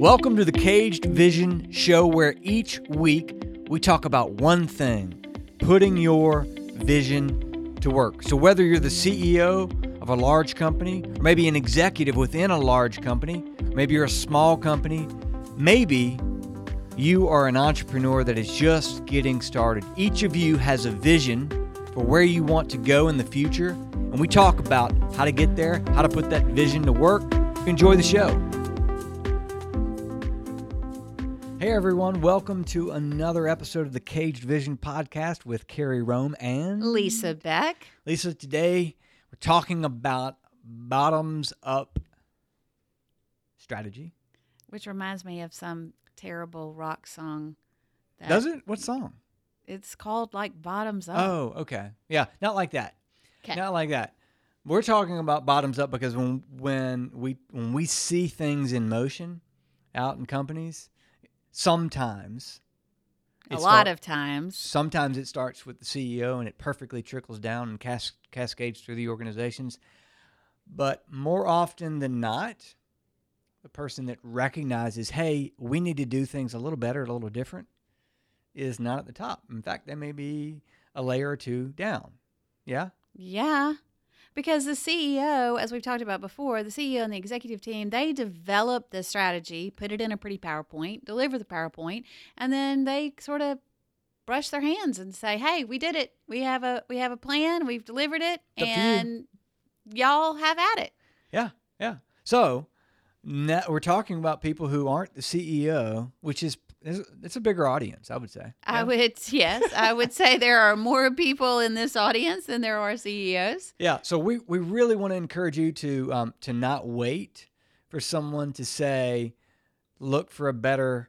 Welcome to the Caged Vision Show, where each week we talk about one thing, putting your vision to work. So whether you're the CEO of a large company, or maybe an executive within a large company, maybe you're a small company, maybe you are an entrepreneur that is just getting started. Each of you has a vision for where you want to go in the future, and we talk about how to get there, how to put that vision to work. Enjoy the show. Hey everyone, welcome to another episode of the Caged Vision Podcast with Carrie Rome and Lisa Beck. Lisa, today we're talking about bottoms-up strategy. Which reminds me of some terrible rock song. Does it? What song? It's called like Bottoms Up. Oh, okay. Yeah, not like that. Okay. Not like that. We're talking about bottoms up because when we see things in motion out in companies, sometimes it starts with the CEO and it perfectly trickles down and cascades through the organizations. But more often than not, the person that recognizes, hey, we need to do things a little better, a little different, is not at the top. In fact, they may be a layer or two down. Yeah? Yeah. Because the CEO, as we've talked about before, the CEO and the executive team, they develop the strategy, put it in a pretty PowerPoint, deliver the PowerPoint, and then they sort of brush their hands and say, hey, we did it. We have a plan. We've delivered it. And y'all have at it. Yeah, yeah. So now we're talking about people who aren't the CEO, which is, it's a bigger audience, I would say. I would say there are more people in this audience than there are CEOs. Yeah, so we really want to encourage you to not wait for someone to say, look for a better,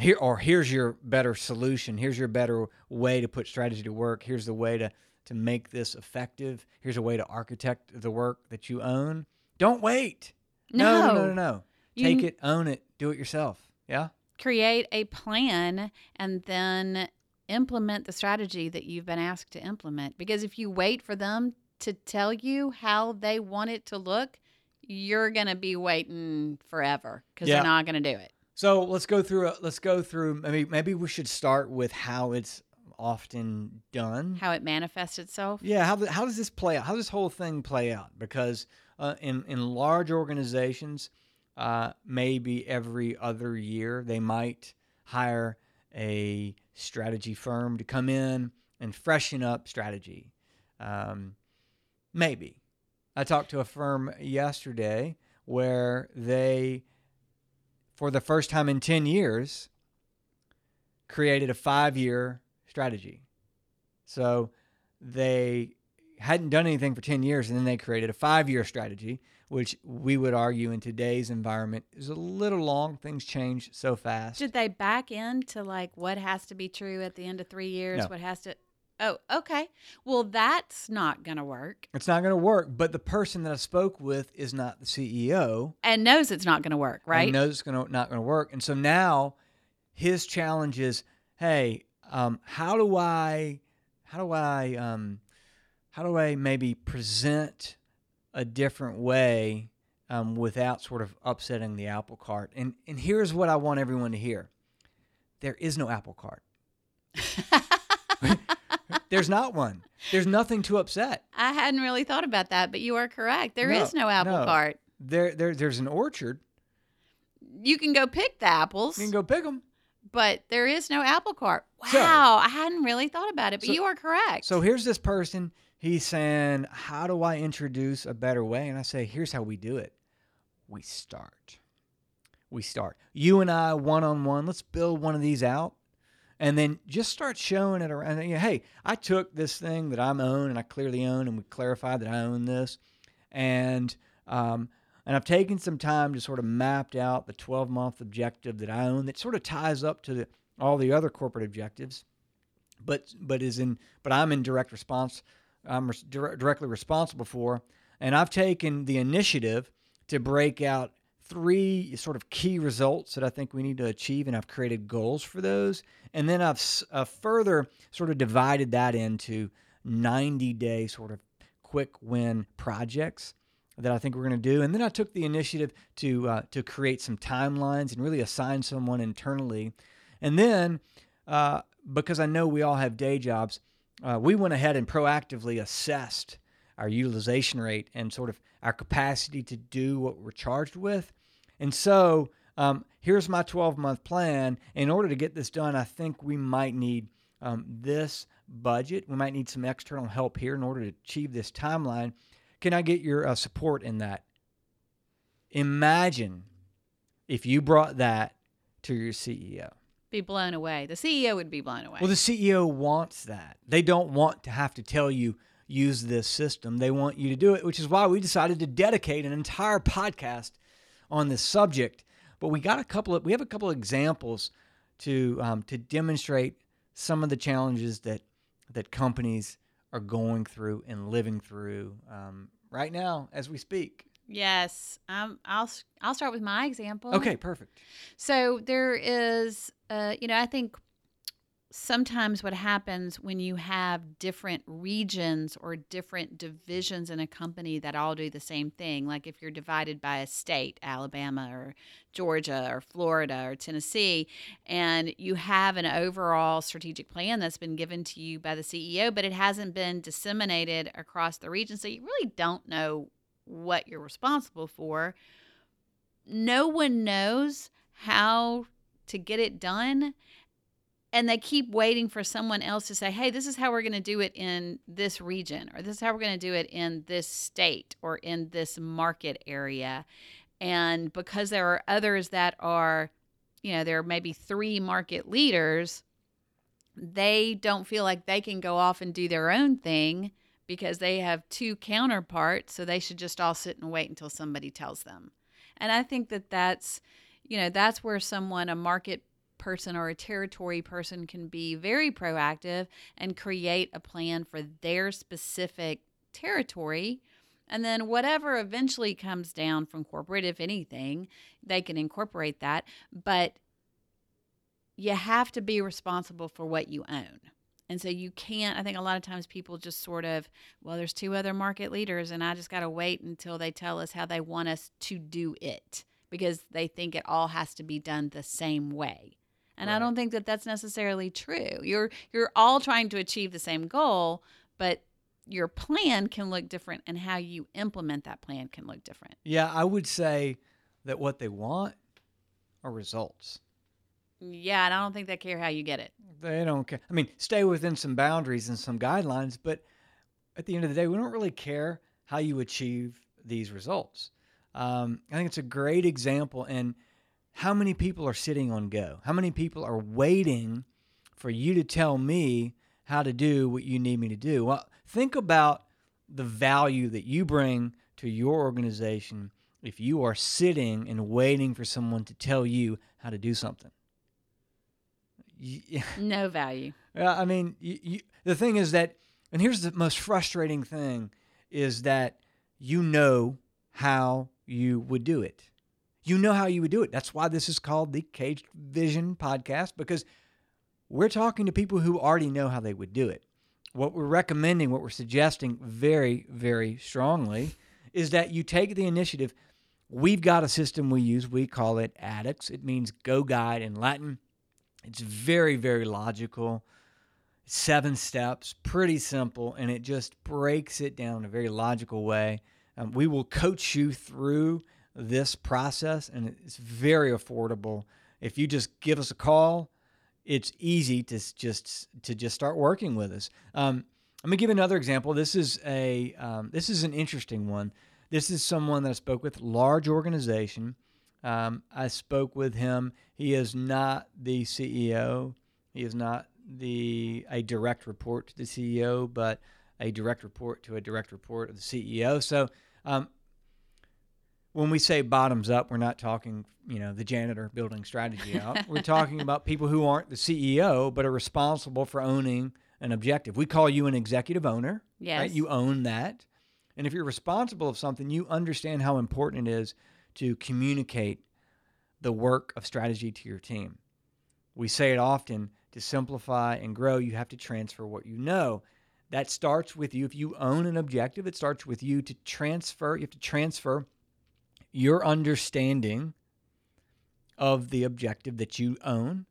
here's your better solution, here's your better way to put strategy to work, here's the way to make this effective, here's a way to architect the work that you own. Don't wait. No. Take it, own it, do it yourself. Yeah? Create a plan and then implement the strategy that you've been asked to implement. Because if you wait for them to tell you how they want it to look, you're going to be waiting forever because they're not going to do it. So let's go through. Maybe we should start with how it's often done. How it manifests itself. Yeah. How does this play out? How does this whole thing play out? Because in large organizations, maybe every other year, they might hire a strategy firm to come in and freshen up strategy. Maybe. I talked to a firm yesterday where they, for the first time in 10 years, created a 5-year strategy. So they hadn't done anything for 10 years, and then they created a 5-year strategy, which we would argue in today's environment is a little long. Things change so fast. Did they back into like what has to be true at the end of 3 years? No. What has to... Oh, okay. Well, that's not going to work. It's not going to work, but the person that I spoke with is not the CEO. And knows it's not going to work, right? And knows it's not going to work. And so now his challenge is, hey, how do I maybe present a different way without sort of upsetting the apple cart? And here's what I want everyone to hear. There is no apple cart. There's not one. There's nothing to upset. I hadn't really thought about that, but you are correct. There is no apple cart. There's an orchard. You can go pick the apples. You can go pick them. But there is no apple cart. Wow, so, I hadn't really thought about it, but you are correct. So here's this person. He's saying, how do I introduce a better way? And I say, here's how we do it. We start. You and I, one-on-one, let's build one of these out. And then just start showing it around. And, you know, hey, I took this thing that I'm own and I clearly own, and we clarified that I own this. And I've taken some time to sort of map out the 12-month objective that I own that sort of ties up to all the other corporate objectives, but I'm in direct response. I'm directly responsible for, and I've taken the initiative to break out 3 sort of key results that I think we need to achieve, and I've created goals for those, and then I've further sort of divided that into 90-day sort of quick win projects that I think we're going to do. And then I took the initiative to create some timelines and really assign someone internally. And then, because I know we all have day jobs, we went ahead and proactively assessed our utilization rate and sort of our capacity to do what we're charged with. And so here's my 12-month plan. In order to get this done, I think we might need this budget. We might need some external help here in order to achieve this timeline. Can I get your support in that? Imagine if you brought that to your CEO. Be blown away. The CEO would be blown away. Well, the CEO wants that. They don't want to have to tell you, use this system. They want you to do it, which is why we decided to dedicate an entire podcast on this subject. But we have a couple of examples to demonstrate some of the challenges that companies are going through and living through right now as we speak. Yes, I'll start with my example. Okay, perfect. So there is, I think sometimes what happens when you have different regions or different divisions in a company that all do the same thing, like if you're divided by a state, Alabama or Georgia or Florida or Tennessee, and you have an overall strategic plan that's been given to you by the CEO, but it hasn't been disseminated across the region, so you really don't know what you're responsible for. No one knows how to get it done, and they keep waiting for someone else to say, hey, this is how we're going to do it in this region, or this is how we're going to do it in this state or in this market area. And because there are others that are, there are maybe three market leaders, they don't feel like they can go off and do their own thing because they have two counterparts, so they should just all sit and wait until somebody tells them. And I think that that's, that's where a market person or a territory person can be very proactive and create a plan for their specific territory. And then whatever eventually comes down from corporate, if anything, they can incorporate that. But you have to be responsible for what you own. And so you can't, I think a lot of times people just sort of, there's two other market leaders and I just got to wait until they tell us how they want us to do it, because they think it all has to be done the same way. And right. I don't think that that's necessarily true. You're all trying to achieve the same goal, but your plan can look different and how you implement that plan can look different. Yeah, I would say that what they want are results. Yeah, and I don't think they care how you get it. They don't care. I mean, stay within some boundaries and some guidelines, but at the end of the day, we don't really care how you achieve these results. I think it's a great example in how many people are sitting on go. How many people are waiting for you to tell me how to do what you need me to do? Well, think about the value that you bring to your organization if you are sitting and waiting for someone to tell you how to do something. No value. I mean, the thing is that, and here's the most frustrating thing, is that you know how you would do it. You know how you would do it. That's why this is called the Caged Vision podcast, because we're talking to people who already know how they would do it. What we're recommending, what we're suggesting very, very strongly is that you take the initiative. We've got a system we use. We call it ADDIX. It means go guide in Latin. It's very, very logical. 7 steps, pretty simple, and it just breaks it down in a very logical way. We will coach you through this process, and it's very affordable. If you just give us a call, it's easy to just start working with us. Let me give another example. This is an interesting one. This is someone that I spoke with, large organization. I spoke with him. He is not the CEO. He is not a direct report to the CEO, but a direct report to a direct report of the CEO. So when we say bottoms up, we're not talking, the janitor building strategy out. We're talking about people who aren't the CEO, but are responsible for owning an objective. We call you an executive owner. Yes. Right? You own that. And if you're responsible of something, you understand how important it is to communicate the work of strategy to your team. We say it often, to simplify and grow, you have to transfer what you know. That starts with you. If you own an objective, it starts with you to transfer. You have to transfer your understanding of the objective that you own.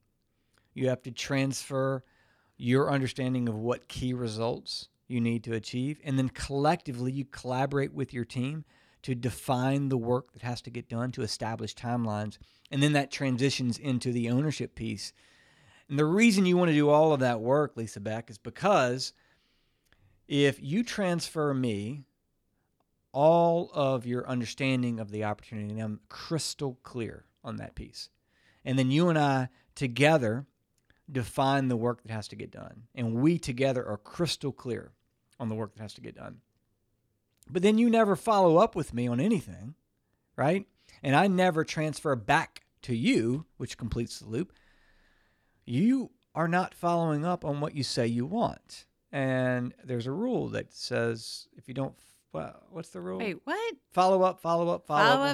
You have to transfer your understanding of what key results you need to achieve. And then collectively, you collaborate with your team to define the work that has to get done, to establish timelines. And then that transitions into the ownership piece. And the reason you want to do all of that work, Lisa Beck, is because if you transfer me all of your understanding of the opportunity, and I'm crystal clear on that piece, and then you and I together define the work that has to get done, and we together are crystal clear on the work that has to get done, but then you never follow up with me on anything, right? And I never transfer back to you, which completes the loop. You are not following up on what you say you want. And there's a rule that says if you don't, well, what's the rule? Wait, what? Follow up on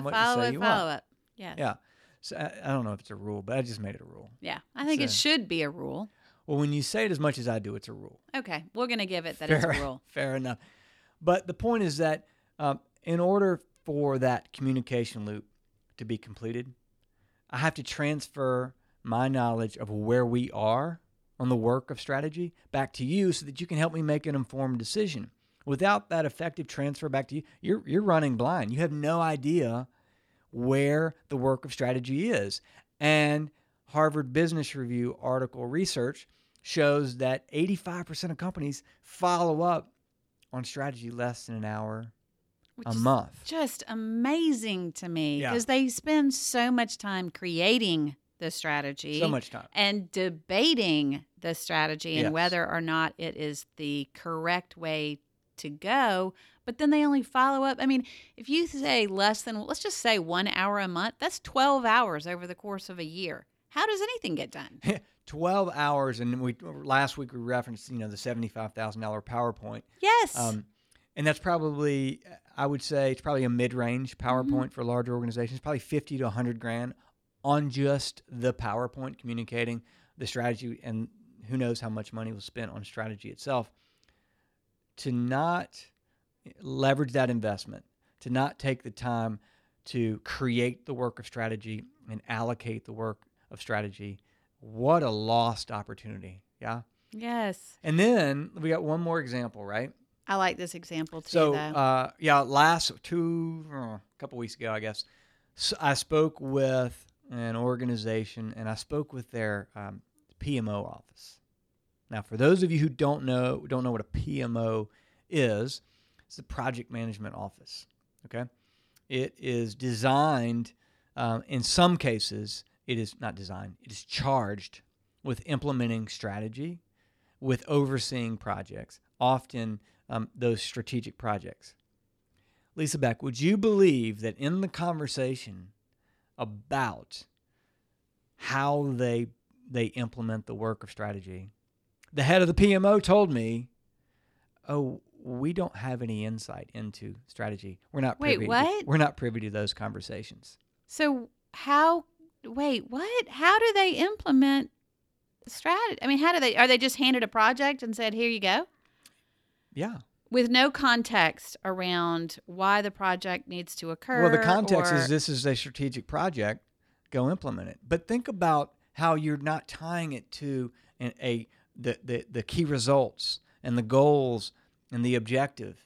what you say you want. Yes. Yeah. So I don't know if it's a rule, but I just made it a rule. Yeah. I think it should be a rule. Well, when you say it as much as I do, it's a rule. Okay. We're going to give it that it's a rule. Fair enough. But the point is that in order for that communication loop to be completed, I have to transfer my knowledge of where we are on the work of strategy back to you so that you can help me make an informed decision. Without that effective transfer back to you, you're running blind. You have no idea where the work of strategy is. And Harvard Business Review article research shows that 85% of companies follow up on strategy less than an hour a month. Just amazing to me because they spend so much time creating the strategy. So much time. And debating the strategy and whether or not it is the correct way to go. But then they only follow up. I mean, if you say less than, let's just say 1 hour a month, that's 12 hours over the course of a year. How does anything get done? 12 hours, and last week we referenced, the $75,000 PowerPoint. Yes. And that's probably, I would say, it's probably a mid-range PowerPoint for larger organizations, probably 50 to 100 grand on just the PowerPoint communicating the strategy, and who knows how much money was spent on strategy itself. To not leverage that investment, to not take the time to create the work of strategy and allocate the work of strategy, what a lost opportunity, yeah? Yes. And then we got one more example, right? I like this example too, though. So, a couple weeks ago, I guess, so I spoke with an organization, and I spoke with their PMO office. Now, for those of you who don't know what a PMO is, it's the project management office, okay? It is designed, in some cases, it is not designed, it is charged with implementing strategy, with overseeing projects, often those strategic projects. Lisa Beck, would you believe that in the conversation about how they implement the work of strategy, the head of the PMO told me, oh, we don't have any insight into strategy. We're not privy. Wait, what? We're not privy to those conversations. So how... Wait, what? How do they implement strategy? I mean, are they just handed a project and said, here you go? Yeah. With no context around why the project needs to occur. Well, the context is this is a strategic project. Go implement it. But think about how you're not tying it to the key results and the goals and the objective.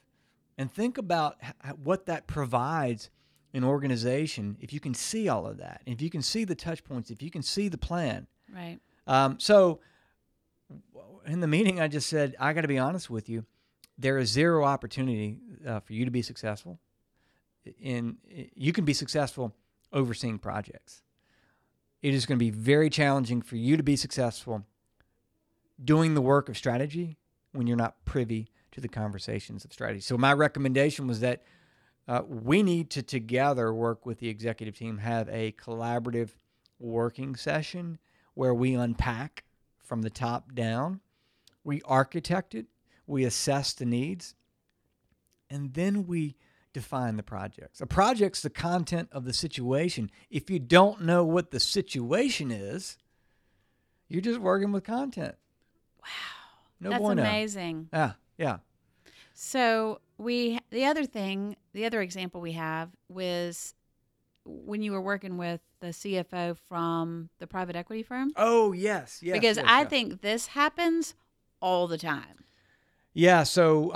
And think about what that provides an organization, if you can see all of that, if you can see the touch points, if you can see the plan. Right. So in the meeting, I just said, I got to be honest with you. There is zero opportunity for you to be successful. You can be successful overseeing projects. It is going to be very challenging for you to be successful doing the work of strategy when you're not privy to the conversations of strategy. So my recommendation was that we need to together work with the executive team, have a collaborative working session where we unpack from the top down, we architect it, we assess the needs, and then we define the projects. A project's the content of the situation. If you don't know what the situation is, you're just working with content. Wow. No bueno. That's amazing. Yeah. Yeah. So the other example we have was when you were working with the CFO from the private equity firm. Oh, yes. Because I think this happens all the time. Yeah. So,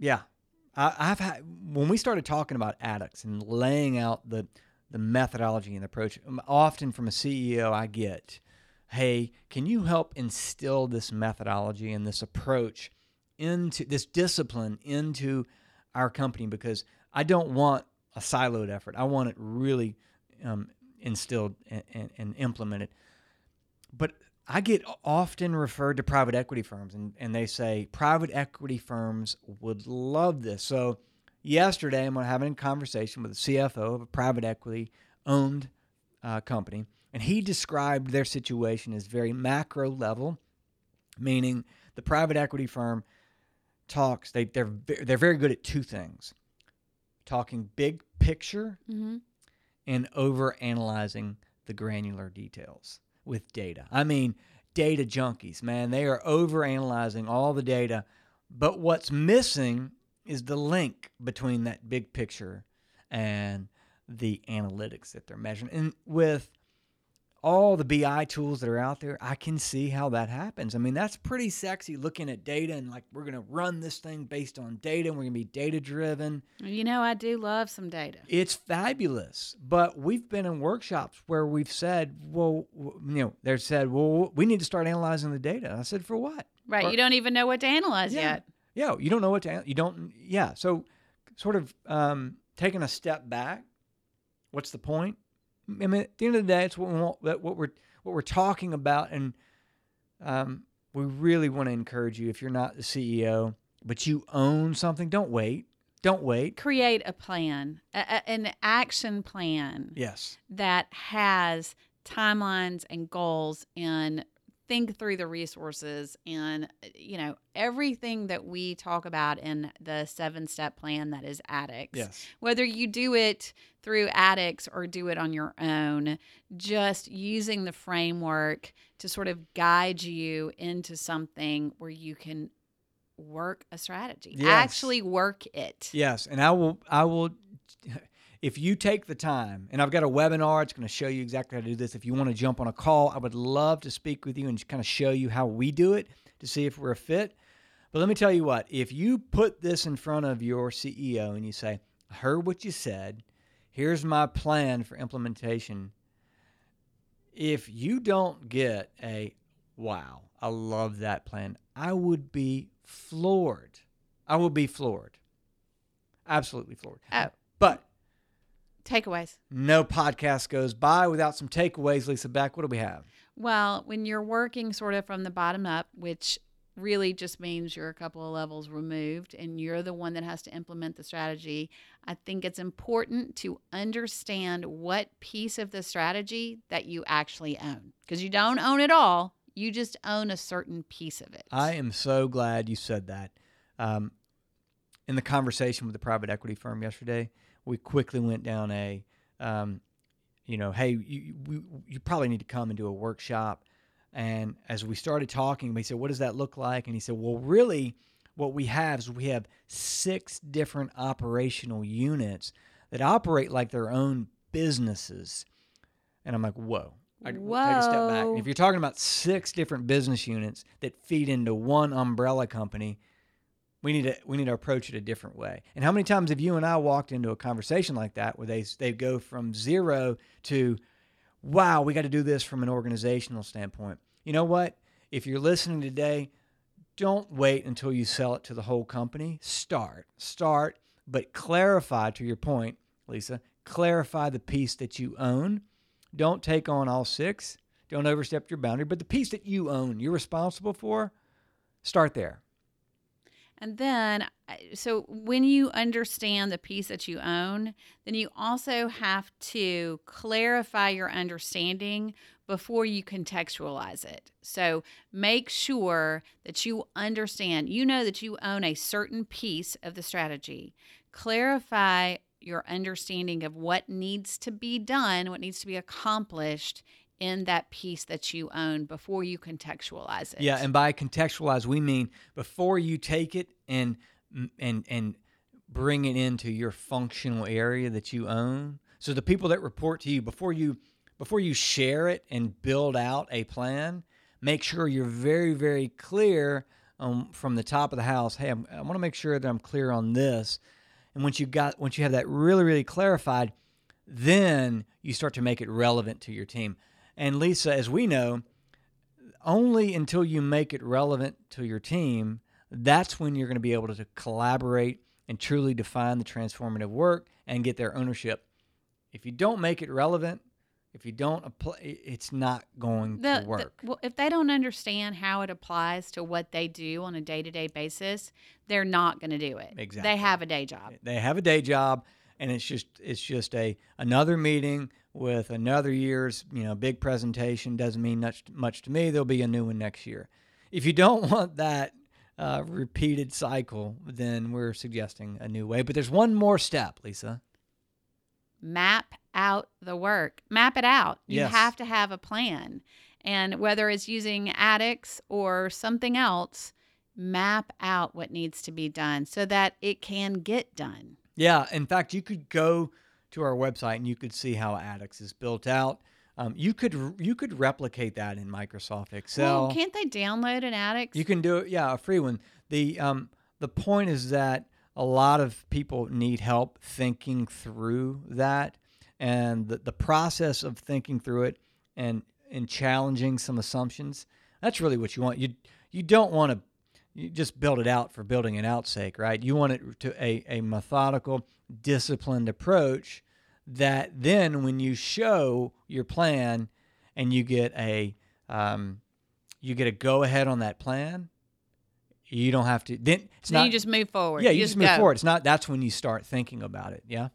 when we started talking about ADDIX and laying out the methodology and the approach, often from a CEO, I get, hey, can you help instill this methodology and this approach into this discipline into our company? Because I don't want a siloed effort. I want it really instilled and implemented. But I get often referred to private equity firms, and they say private equity firms would love this. So yesterday, I'm having a conversation with the CFO of a private equity-owned company, and he described their situation as very macro level, meaning the private equity firm talks. They're very good at two things: talking big picture and overanalyzing the granular details with data. I mean, data junkies, man. They are overanalyzing all the data, but what's missing is the link between that big picture and the analytics that they're measuring. And with all the BI tools that are out there, I can see how that happens. I mean, that's pretty sexy, looking at data and like, we're going to run this thing based on data and we're going to be data-driven. You know, I do love some data. It's fabulous. But we've been in workshops where we've said, we need to start analyzing the data. I said, for what? Right. You don't even know what to analyze yet. Yeah. You don't know what to, yeah. So sort of taking a step back, what's the point? I mean, at the end of the day, it's what we want, what we're talking about, and we really want to encourage you. If you're not the CEO, but you own something, don't wait. Create a plan, an action plan. Yes, that has timelines and goals, and think through the resources, and everything that we talk about in the 7-step plan that is ADDIX. Yes. Whether you do it through ADDIX or do it on your own, just using the framework to sort of guide you into something where you can work a strategy. Yes. Actually work it. Yes. And I will if you take the time, and I've got a webinar, it's going to show you exactly how to do this. If you want to jump on a call, I would love to speak with you and just kind of show you how we do it to see if we're a fit. But let me tell you what, if you put this in front of your CEO and you say, I heard what you said, here's my plan for implementation. If you don't get a, wow, I love that plan, I would be floored. I will be floored. Absolutely floored. But takeaways. No podcast goes by without some takeaways. Lisa Beck, what do we have? Well, when you're working sort of from the bottom up, which really just means you're a couple of levels removed and you're the one that has to implement the strategy, I think it's important to understand what piece of the strategy that you actually own, because you don't own it all. You just own a certain piece of it. I am so glad you said that. In the conversation with the private equity firm yesterday, we quickly went down a, hey, you probably need to come and do a workshop. And as we started talking, we said, what does that look like? And he said, well, really what we have is we have 6 different operational units that operate like their own businesses. And I'm like, whoa. Whoa. Take a step back. And if you're talking about 6 different business units that feed into one umbrella company, we need to approach it a different way. And how many times have you and I walked into a conversation like that where they go from 0 to, wow, we got to do this from an organizational standpoint. You know what? If you're listening today, don't wait until you sell it to the whole company. Start, but clarify, to your point, Lisa, clarify the piece that you own. Don't take on all 6. Don't overstep your boundary, but the piece that you own, you're responsible for, start there. And then, so when you understand the piece that you own, then you also have to clarify your understanding before you contextualize it. So make sure that you understand, that you own a certain piece of the strategy. Clarify your understanding of what needs to be done, what needs to be accomplished in that piece that you own before you contextualize it. Yeah, and by contextualize, we mean before you take it and bring it into your functional area that you own. So the people that report to you, before you share it and build out a plan, make sure you're very, very clear from the top of the house. Hey, I want to make sure that I'm clear on this. And once you have that really, really clarified, then you start to make it relevant to your team. And Lisa, as we know, only until you make it relevant to your team, that's when you're going to be able to collaborate and truly define the transformative work and get their ownership. If you don't make it relevant, if you don't apply, it's not going to work. Well, if they don't understand how it applies to what they do on a day-to-day basis, they're not going to do it. Exactly. They have a day job. And it's just another meeting with another year's, big presentation. Doesn't mean much to me. There'll be a new one next year. If you don't want that repeated cycle, then we're suggesting a new way. But there's one more step, Lisa. Map out the work. Map it out. You have to have a plan. And whether it's using ADDIX or something else, map out what needs to be done so that it can get done. Yeah, in fact, you could go to our website and you could see how ADDIX is built out. You could replicate that in Microsoft Excel. Well, can't they download an ADDIX? You can do it, a free one. The point is that a lot of people need help thinking through that, and the process of thinking through it and challenging some assumptions. That's really what you want. You don't want to. You just build it out for building it out's sake, right? You want it to a methodical, disciplined approach that then when you show your plan and you get a go ahead on that plan, you don't have to. Then it's not, you just move forward. Yeah, you just move forward. It's not. That's when you start thinking about it. Yeah.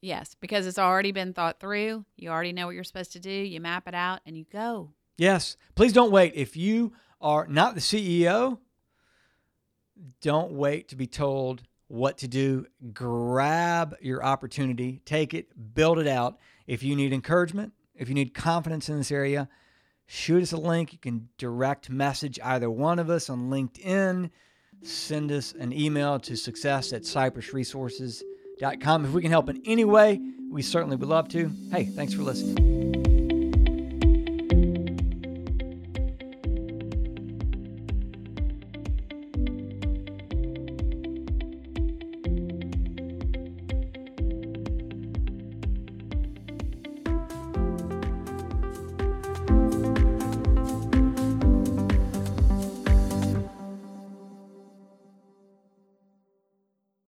Yes, because it's already been thought through. You already know what you're supposed to do. You map it out and you go. Yes. Please don't wait. If you are not the CEO. Don't wait to be told what to do. Grab your opportunity. Take it. Build it out. If you need encouragement, if you need confidence in this area, shoot us a link. You can direct message either one of us on LinkedIn. Send us an email to success@cypressresources.com. If we can help in any way, we certainly would love to. Hey, thanks for listening.